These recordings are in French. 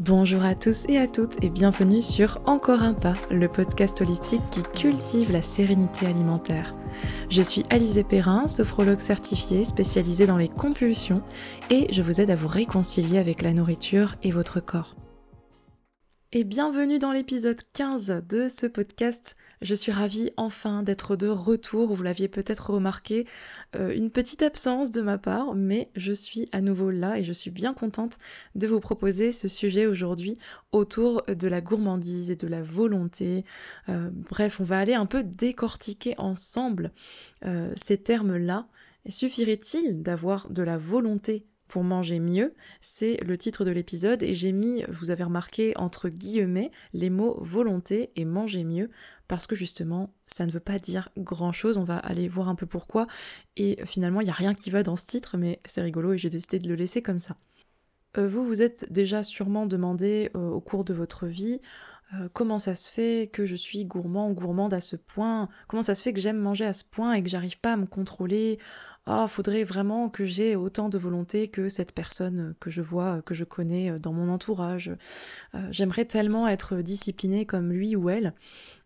Bonjour à tous et à toutes et bienvenue sur Encore un pas, le podcast holistique qui cultive la sérénité alimentaire. Je suis Alizée Perrin, sophrologue certifiée spécialisée dans les compulsions et je vous aide à vous réconcilier avec la nourriture et votre corps. Et bienvenue dans l'épisode 15 de ce podcast. Je suis ravie enfin d'être de retour, vous l'aviez peut-être remarqué, une petite absence de ma part, mais je suis à nouveau là et je suis bien contente de vous proposer ce sujet aujourd'hui autour de la gourmandise et de la volonté. Bref, on va aller un peu décortiquer ensemble ces termes-là. Suffirait-il d'avoir de la volonté pour manger mieux, c'est le titre de l'épisode et j'ai mis, vous avez remarqué, entre guillemets, les mots volonté et manger mieux parce que justement, ça ne veut pas dire grand chose, on va aller voir un peu pourquoi et finalement, il n'y a rien qui va dans ce titre mais c'est rigolo et j'ai décidé de le laisser comme ça. Vous vous êtes déjà sûrement demandé au cours de votre vie comment ça se fait que je suis gourmand ou gourmande à ce point, comment ça se fait que j'aime manger à ce point et que j'arrive pas à me contrôler. Ah, faudrait vraiment que j'ai autant de volonté que cette personne que je vois, que je connais dans mon entourage. J'aimerais tellement être disciplinée comme lui ou elle.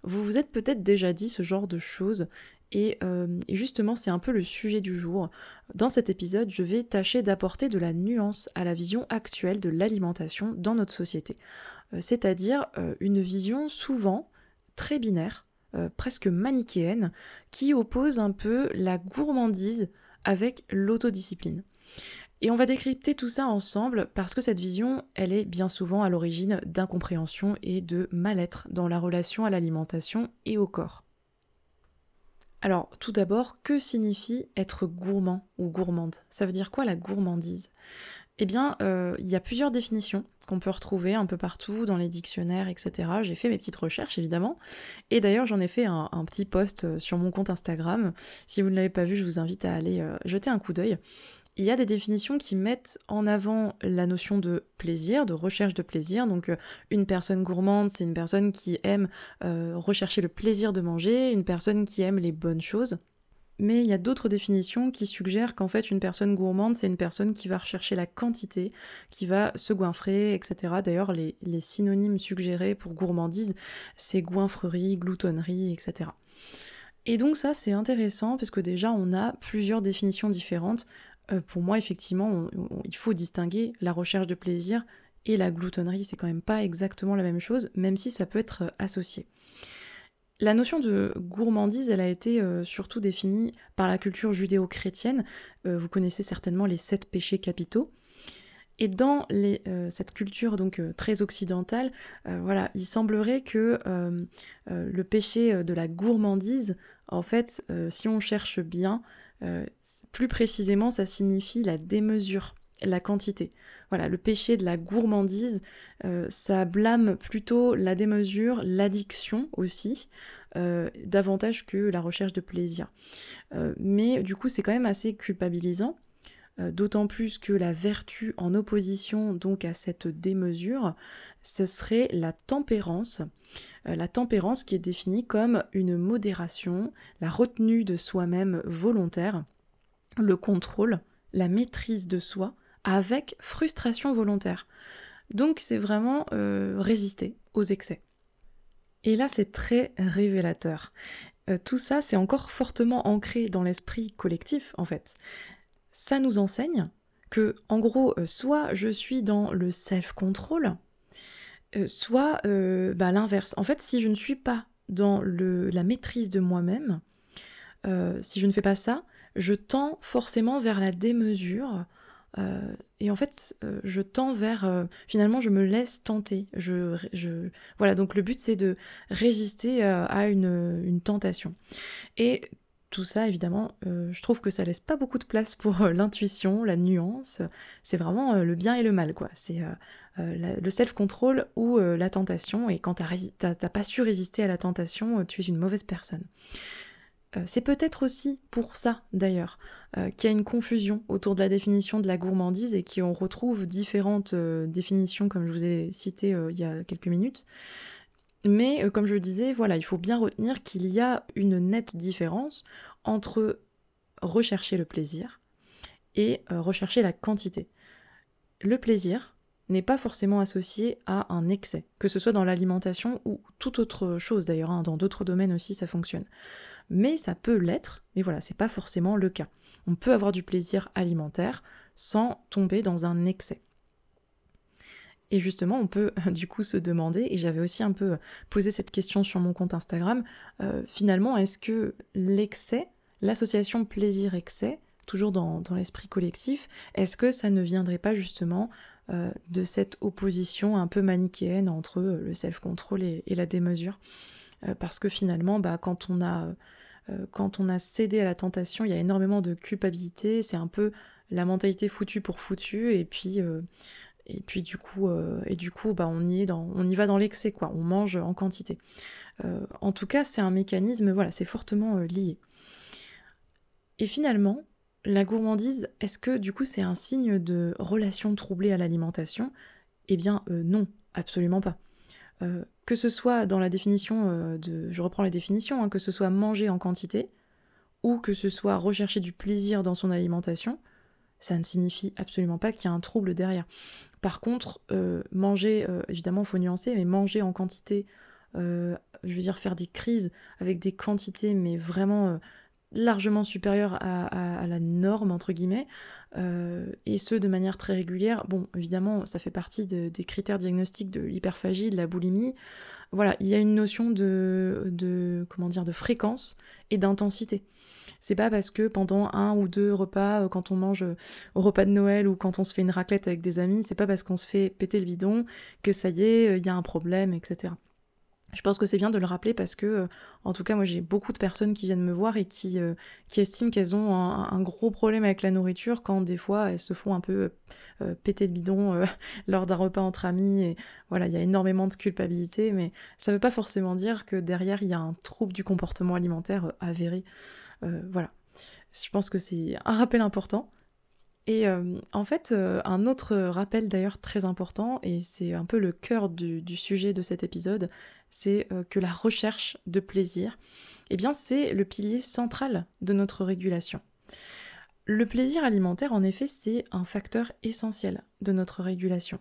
Vous vous êtes peut-être déjà dit ce genre de choses et justement c'est un peu le sujet du jour. Dans cet épisode, je vais tâcher d'apporter de la nuance à la vision actuelle de l'alimentation dans notre société. C'est-à-dire une vision souvent très binaire, presque manichéenne, qui oppose un peu la gourmandise avec l'autodiscipline. Et on va décrypter tout ça ensemble parce que cette vision, elle est bien souvent à l'origine d'incompréhension et de mal-être dans la relation à l'alimentation et au corps. Alors tout d'abord, que signifie être gourmand ou gourmande ? Ça veut dire quoi la gourmandise ? Eh bien, il y a plusieurs définitions qu'on peut retrouver un peu partout, dans les dictionnaires, etc. J'ai fait mes petites recherches, évidemment. Et d'ailleurs, j'en ai fait un petit post sur mon compte Instagram. Si vous ne l'avez pas vu, je vous invite à aller jeter un coup d'œil. Il y a des définitions qui mettent en avant la notion de plaisir, de recherche de plaisir. Donc une personne gourmande, c'est une personne qui aime rechercher le plaisir de manger, une personne qui aime les bonnes choses. Mais il y a d'autres définitions qui suggèrent qu'en fait une personne gourmande c'est une personne qui va rechercher la quantité, qui va se goinfrer, etc. D'ailleurs les synonymes suggérés pour gourmandise c'est goinfrerie, gloutonnerie, etc. Et donc ça c'est intéressant parce que déjà on a plusieurs définitions différentes. Pour moi effectivement il faut distinguer la recherche de plaisir et la gloutonnerie, c'est quand même pas exactement la même chose même si ça peut être associé. La notion de gourmandise, elle a été surtout définie par la culture judéo-chrétienne. Vous connaissez certainement les 7 péchés capitaux. Et dans cette culture donc très occidentale, voilà, il semblerait que le péché de la gourmandise, en fait, si on cherche bien, plus précisément, ça signifie la démesure, la quantité. Voilà, le péché de la gourmandise, ça blâme plutôt la démesure, l'addiction aussi, davantage que la recherche de plaisir. Mais du coup, c'est quand même assez culpabilisant, d'autant plus que la vertu en opposition donc à cette démesure, ce serait la tempérance. La tempérance qui est définie comme une modération, la retenue de soi-même volontaire, le contrôle, la maîtrise de soi, avec frustration volontaire. Donc c'est vraiment résister aux excès. Et là c'est très révélateur. Tout ça c'est encore fortement ancré dans l'esprit collectif en fait. Ça nous enseigne que en gros soit je suis dans le self-control, soit l'inverse. En fait si je ne suis pas dans la maîtrise de moi-même, si je ne fais pas ça, je tends forcément vers la démesure. Et en fait, je tends vers... finalement, je me laisse tenter. Voilà, donc le but, c'est de résister à une tentation. Et tout ça, évidemment, je trouve que ça laisse pas beaucoup de place pour l'intuition, la nuance. C'est vraiment le bien et le mal, quoi. C'est le self-control ou la tentation. Et quand t'as pas su résister à la tentation, tu es une mauvaise personne. C'est peut-être aussi pour ça, d'ailleurs, qu'il y a une confusion autour de la définition de la gourmandise et qu'on retrouve différentes définitions, comme je vous ai cité il y a quelques minutes. Mais, comme je le disais, voilà, il faut bien retenir qu'il y a une nette différence entre rechercher le plaisir et rechercher la quantité. Le plaisir, n'est pas forcément associé à un excès, que ce soit dans l'alimentation ou toute autre chose d'ailleurs, hein, dans d'autres domaines aussi ça fonctionne. Mais ça peut l'être, mais voilà, c'est pas forcément le cas. On peut avoir du plaisir alimentaire sans tomber dans un excès. Et justement, on peut du coup se demander, et j'avais aussi un peu posé cette question sur mon compte Instagram, finalement, est-ce que l'excès, l'association plaisir-excès, toujours dans l'esprit collectif, est-ce que ça ne viendrait pas justement de cette opposition un peu manichéenne entre le self-control et la démesure ? Parce que finalement, bah, quand on a cédé à la tentation, il y a énormément de culpabilité, c'est un peu la mentalité foutue pour foutue, et puis du coup, bah, on y va dans l'excès, quoi. On mange en quantité. En tout cas, c'est un mécanisme, voilà, c'est fortement lié. Et finalement, la gourmandise, est-ce que du coup c'est un signe de relation troublée à l'alimentation ? Eh bien non, absolument pas. Que ce soit dans la définition je reprends la définition, hein, que ce soit manger en quantité, ou que ce soit rechercher du plaisir dans son alimentation, ça ne signifie absolument pas qu'il y a un trouble derrière. Par contre, manger, évidemment, il faut nuancer, mais manger en quantité, je veux dire faire des crises avec des quantités, mais vraiment largement supérieures à la norme, entre guillemets, et ce, de manière très régulière. Bon, évidemment, ça fait partie des critères diagnostiques de l'hyperphagie, de la boulimie. Voilà, il y a une notion de fréquence et d'intensité. C'est pas parce que pendant un ou deux repas, quand on mange au repas de Noël ou quand on se fait une raclette avec des amis, c'est pas parce qu'on se fait péter le bidon que ça y est, il y a un problème, etc. Je pense que c'est bien de le rappeler parce que, en tout cas, moi j'ai beaucoup de personnes qui viennent me voir et qui estiment qu'elles ont un gros problème avec la nourriture quand des fois elles se font un peu péter de bidon lors d'un repas entre amis. Et voilà, il y a énormément de culpabilité, mais ça veut pas forcément dire que derrière il y a un trouble du comportement alimentaire avéré. Voilà, je pense que c'est un rappel important. Et en fait, un autre rappel d'ailleurs très important, et c'est un peu le cœur du sujet de cet épisode, c'est que la recherche de plaisir, eh bien c'est le pilier central de notre régulation. Le plaisir alimentaire, en effet, c'est un facteur essentiel de notre régulation.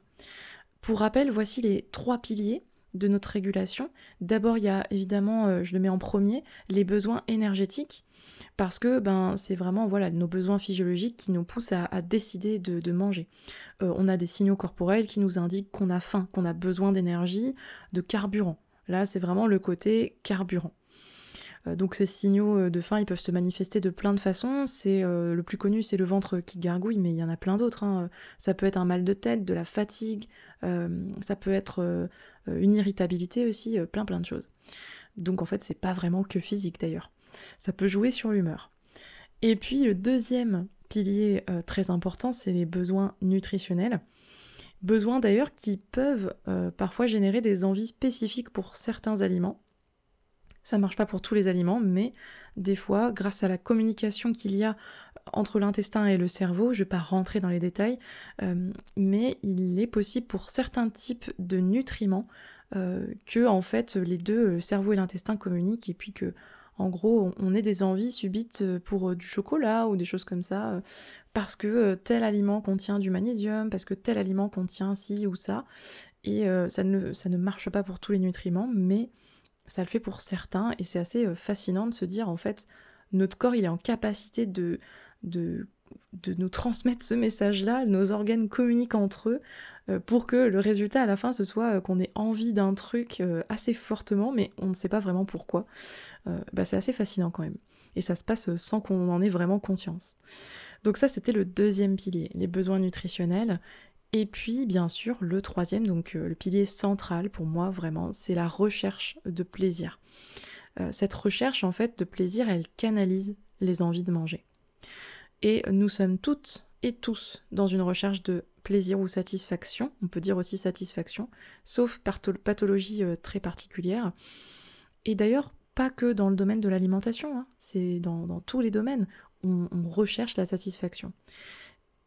Pour rappel, voici les 3 piliers de notre régulation. D'abord, il y a évidemment, je le mets en premier, les besoins énergétiques. Parce que ben, c'est vraiment voilà, nos besoins physiologiques qui nous poussent à décider de manger. On a des signaux corporels qui nous indiquent qu'on a faim, qu'on a besoin d'énergie, de carburant. Là, c'est vraiment le côté carburant. Donc ces signaux de faim, ils peuvent se manifester de plein de façons. C'est le plus connu, c'est le ventre qui gargouille, mais il y en a plein d'autres, hein. Ça peut être un mal de tête, de la fatigue, ça peut être une irritabilité aussi, plein de choses. Donc en fait, c'est pas vraiment que physique d'ailleurs. Ça peut jouer sur l'humeur. Et puis le deuxième pilier très important, c'est les besoins nutritionnels. Besoins d'ailleurs qui peuvent parfois générer des envies spécifiques pour certains aliments. Ça marche pas pour tous les aliments, mais des fois, grâce à la communication qu'il y a entre l'intestin et le cerveau, je ne vais pas rentrer dans les détails, mais il est possible pour certains types de nutriments que en fait les deux, le cerveau et l'intestin, communiquent et puis que en gros, on ait des envies subites pour du chocolat ou des choses comme ça, parce que tel aliment contient du magnésium, parce que tel aliment contient ci ou ça, et ça ne marche pas pour tous les nutriments, mais ça le fait pour certains, et c'est assez fascinant de se dire, en fait, notre corps, il est en capacité de nous transmettre ce message-là, nos organes communiquent entre eux, pour que le résultat à la fin ce soit qu'on ait envie d'un truc assez fortement, mais on ne sait pas vraiment pourquoi. Bah c'est assez fascinant quand même. Et ça se passe sans qu'on en ait vraiment conscience. Donc ça, c'était le deuxième pilier, les besoins nutritionnels. Et puis, bien sûr, le troisième, donc le pilier central pour moi, vraiment, c'est la recherche de plaisir. Cette recherche, en fait, de plaisir, elle canalise les envies de manger. Et nous sommes toutes et tous dans une recherche de plaisir ou satisfaction, on peut dire aussi satisfaction, sauf pathologie très particulière. Et d'ailleurs, pas que dans le domaine de l'alimentation, hein. C'est dans tous les domaines, on recherche la satisfaction.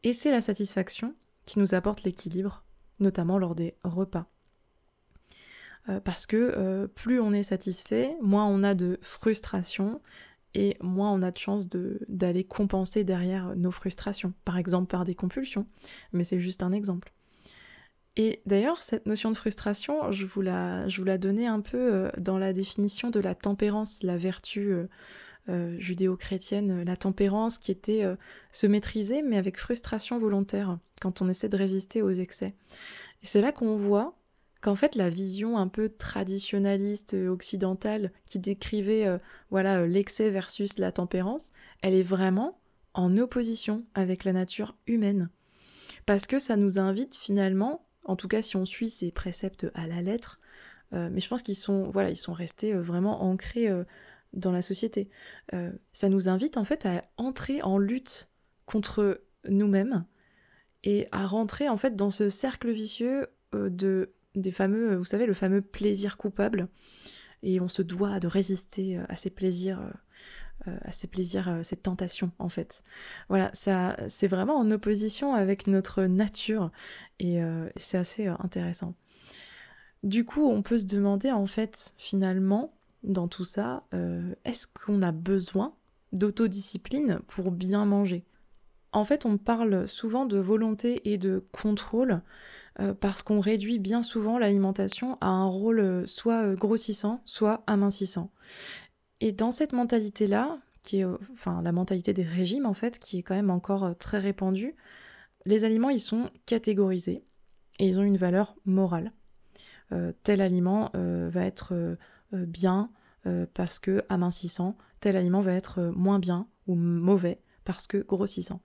Et c'est la satisfaction qui nous apporte l'équilibre, notamment lors des repas. Parce que plus on est satisfait, moins on a de frustration, et moins on a de chances d'aller compenser derrière nos frustrations, par exemple par des compulsions, mais c'est juste un exemple. Et d'ailleurs, cette notion de frustration, je vous la donnais un peu dans la définition de la tempérance, la vertu judéo-chrétienne, la tempérance qui était se maîtriser, mais avec frustration volontaire, quand on essaie de résister aux excès. Et c'est là qu'on voit qu'en fait, la vision un peu traditionnaliste, occidentale, qui décrivait l'excès versus la tempérance, elle est vraiment en opposition avec la nature humaine. Parce que ça nous invite finalement, en tout cas si on suit ces préceptes à la lettre, mais je pense qu'ils sont, ils sont restés vraiment ancrés dans la société. Ça nous invite en fait à entrer en lutte contre nous-mêmes et à rentrer en fait dans ce cercle vicieux des fameux, vous savez, le fameux plaisir coupable, et on se doit de résister à ces plaisirs, cette tentation en fait. Voilà, ça, c'est vraiment en opposition avec notre nature, et c'est assez intéressant. Du coup, on peut se demander en fait, finalement, dans tout ça, est-ce qu'on a besoin d'autodiscipline pour bien manger ? En fait, on parle souvent de volonté et de contrôle parce qu'on réduit bien souvent l'alimentation à un rôle soit grossissant, soit amincissant. Et dans cette mentalité-là, qui est la mentalité des régimes en fait, qui est quand même encore très répandue, les aliments ils sont catégorisés et ils ont une valeur morale. Tel aliment va être bien parce que amincissant, tel aliment va être moins bien ou mauvais parce que grossissant.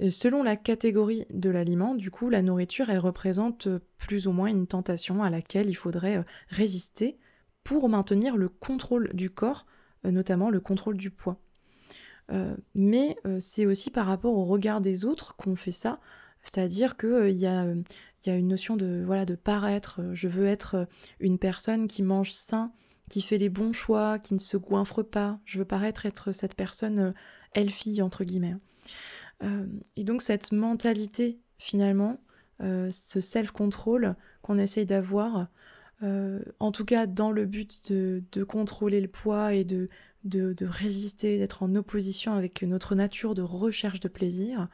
Et selon la catégorie de l'aliment, du coup, la nourriture, elle représente plus ou moins une tentation à laquelle il faudrait résister pour maintenir le contrôle du corps, notamment le contrôle du poids. Mais c'est aussi par rapport au regard des autres qu'on fait ça, c'est-à-dire qu'il y a une notion de paraître, je veux être une personne qui mange sain, qui fait les bons choix, qui ne se goinfre pas, je veux paraître être cette personne healthy, entre guillemets. Et donc cette mentalité, finalement, ce self-control qu'on essaye d'avoir, en tout cas dans le but de contrôler le poids et de résister, d'être en opposition avec notre nature de recherche de plaisir,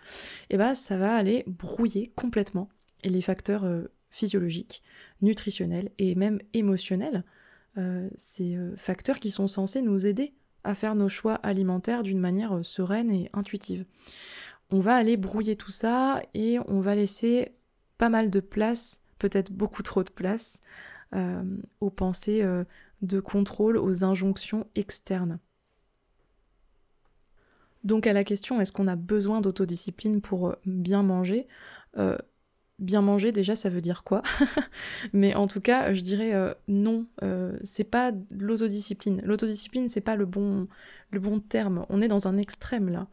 et ça va aller brouiller complètement les facteurs physiologiques, nutritionnels et même émotionnels, ces facteurs qui sont censés nous aider à faire nos choix alimentaires d'une manière sereine et intuitive. On va aller brouiller tout ça et on va laisser pas mal de place, peut-être beaucoup trop de place, aux pensées de contrôle, aux injonctions externes. Donc à la question, est-ce qu'on a besoin d'autodiscipline pour bien manger ? Bien manger, déjà, ça veut dire quoi ? Mais en tout cas, je dirais non, c'est pas l'autodiscipline. L'autodiscipline, c'est pas le bon terme. On est dans un extrême, là.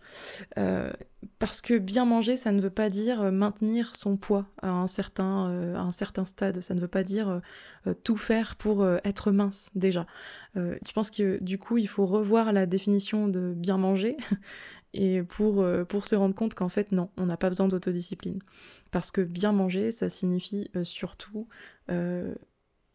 Parce que bien manger, ça ne veut pas dire maintenir son poids à un certain stade. Ça ne veut pas dire tout faire pour être mince, déjà. Je pense que, du coup, il faut revoir la définition de bien manger. Et pour se rendre compte qu'en fait, non, on n'a pas besoin d'autodiscipline. Parce que bien manger, ça signifie surtout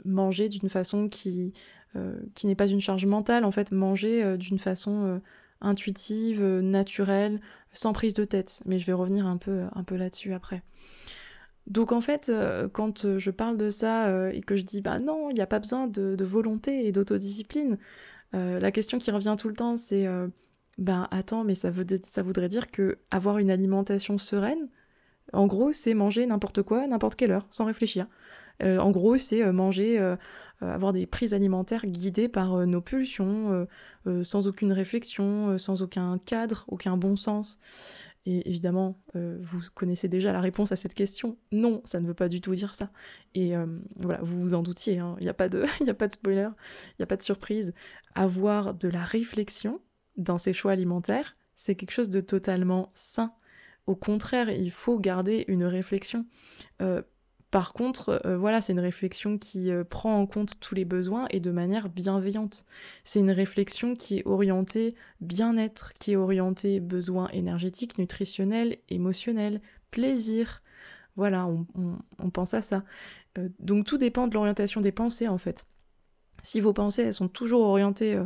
manger d'une façon qui n'est pas une charge mentale, en fait, manger d'une façon intuitive, naturelle, sans prise de tête. Mais je vais revenir un peu là-dessus après. Donc en fait, quand je parle de ça et que je dis « bah non, il n'y a pas besoin de volonté et d'autodiscipline », la question qui revient tout le temps, c'est mais ça voudrait dire que avoir une alimentation sereine, en gros, c'est manger n'importe quoi, à n'importe quelle heure, sans réfléchir. En gros, c'est manger, avoir des prises alimentaires guidées par nos pulsions, sans aucune réflexion, sans aucun cadre, aucun bon sens. Et évidemment, vous connaissez déjà la réponse à cette question. Non, ça ne veut pas du tout dire ça. Et vous vous en doutiez, hein. Il n'y a pas de spoiler, il n'y a pas de surprise. Avoir de la réflexion dans ses choix alimentaires, c'est quelque chose de totalement sain. Au contraire, il faut garder une réflexion. Par contre, c'est une réflexion qui prend en compte tous les besoins et de manière bienveillante. C'est une réflexion qui est orientée bien-être, qui est orientée besoins énergétiques, nutritionnels, émotionnels, plaisir. Voilà, on pense à ça. Donc tout dépend de l'orientation des pensées, en fait. Si vos pensées, elles sont toujours orientées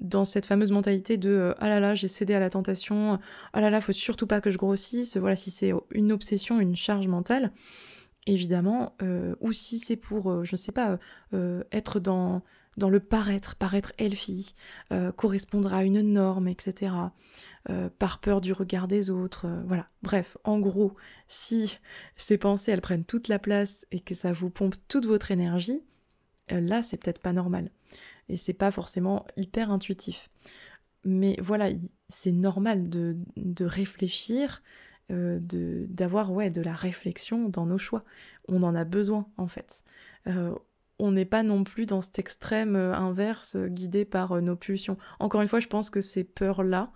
dans cette fameuse mentalité de ah là là, j'ai cédé à la tentation, ah là là, faut surtout pas que je grossisse, voilà, si c'est une obsession, une charge mentale, évidemment, ou si c'est pour, je ne sais pas, être dans le paraître healthy, correspondre à une norme, etc., par peur du regard des autres, voilà. Bref, en gros, si ces pensées, elles prennent toute la place et que ça vous pompe toute votre énergie, là, c'est peut-être pas normal. Et c'est pas forcément hyper intuitif. Mais voilà, c'est normal de réfléchir, d'avoir de la réflexion dans nos choix. On en a besoin, en fait. On n'est pas non plus dans cet extrême inverse guidé par nos pulsions. Encore une fois, je pense que ces peurs-là,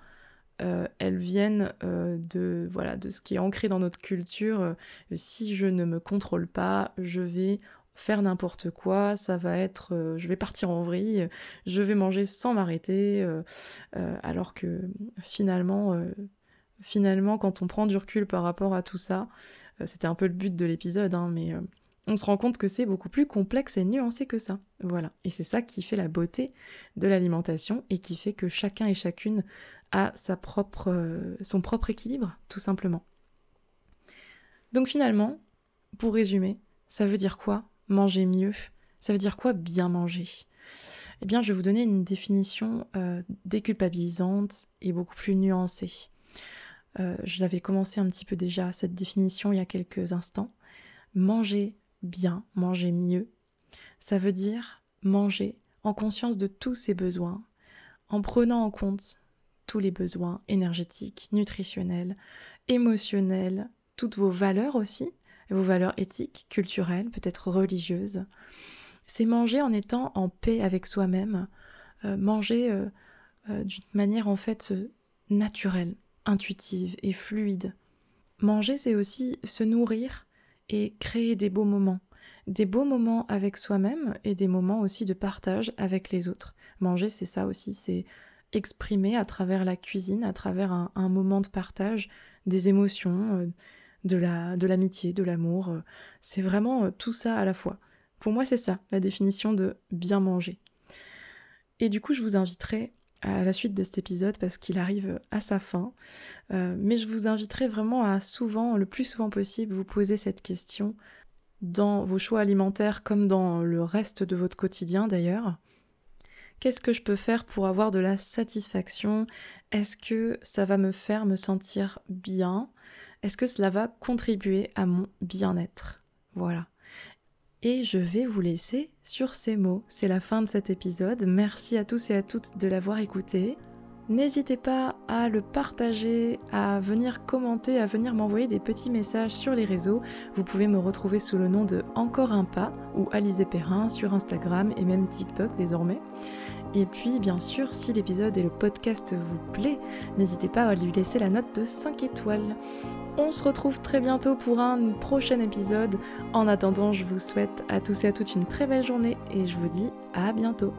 elles viennent de ce qui est ancré dans notre culture. Si je ne me contrôle pas, je vais faire n'importe quoi, ça va être... je vais partir en vrille, je vais manger sans m'arrêter, alors que finalement, quand on prend du recul par rapport à tout ça, c'était un peu le but de l'épisode, hein, mais... on se rend compte que c'est beaucoup plus complexe et nuancé que ça. Voilà. Et c'est ça qui fait la beauté de l'alimentation et qui fait que chacun et chacune a son propre équilibre, tout simplement. Donc finalement, pour résumer, ça veut dire quoi manger mieux? Ça veut dire quoi bien manger? Eh bien, je vais vous donner une définition déculpabilisante et beaucoup plus nuancée. Je l'avais commencé un petit peu déjà, cette définition, il y a quelques instants. Manger bien, manger mieux, ça veut dire manger en conscience de tous ses besoins, en prenant en compte tous les besoins énergétiques, nutritionnels, émotionnels, toutes vos valeurs aussi, vos valeurs éthiques, culturelles, peut-être religieuses. C'est manger en étant en paix avec soi-même, manger d'une manière en fait naturelle, intuitive et fluide. Manger, c'est aussi se nourrir et créer des beaux moments avec soi-même et des moments aussi de partage avec les autres. Manger, c'est ça aussi, c'est exprimer à travers la cuisine, à travers un moment de partage, des émotions, de l'amitié, de l'amour, c'est vraiment tout ça à la fois. Pour moi, c'est ça, la définition de bien manger. Et du coup, je vous inviterai à la suite de cet épisode parce qu'il arrive à sa fin, mais je vous inviterai vraiment à le plus souvent possible, vous poser cette question dans vos choix alimentaires comme dans le reste de votre quotidien d'ailleurs. Qu'est-ce que je peux faire pour avoir de la satisfaction? Est-ce que ça va me faire me sentir bien? Est-ce que cela va contribuer à mon bien-être? Voilà. Et je vais vous laisser sur ces mots. C'est la fin de cet épisode. Merci à tous et à toutes de l'avoir écouté. N'hésitez pas à le partager, à venir commenter, à venir m'envoyer des petits messages sur les réseaux. Vous pouvez me retrouver sous le nom de Encore un pas ou Alizée Perrin sur Instagram et même TikTok désormais. Et puis bien sûr, si l'épisode et le podcast vous plaît, n'hésitez pas à lui laisser la note de 5 étoiles. On se retrouve très bientôt pour un prochain épisode. En attendant, je vous souhaite à tous et à toutes une très belle journée et je vous dis à bientôt.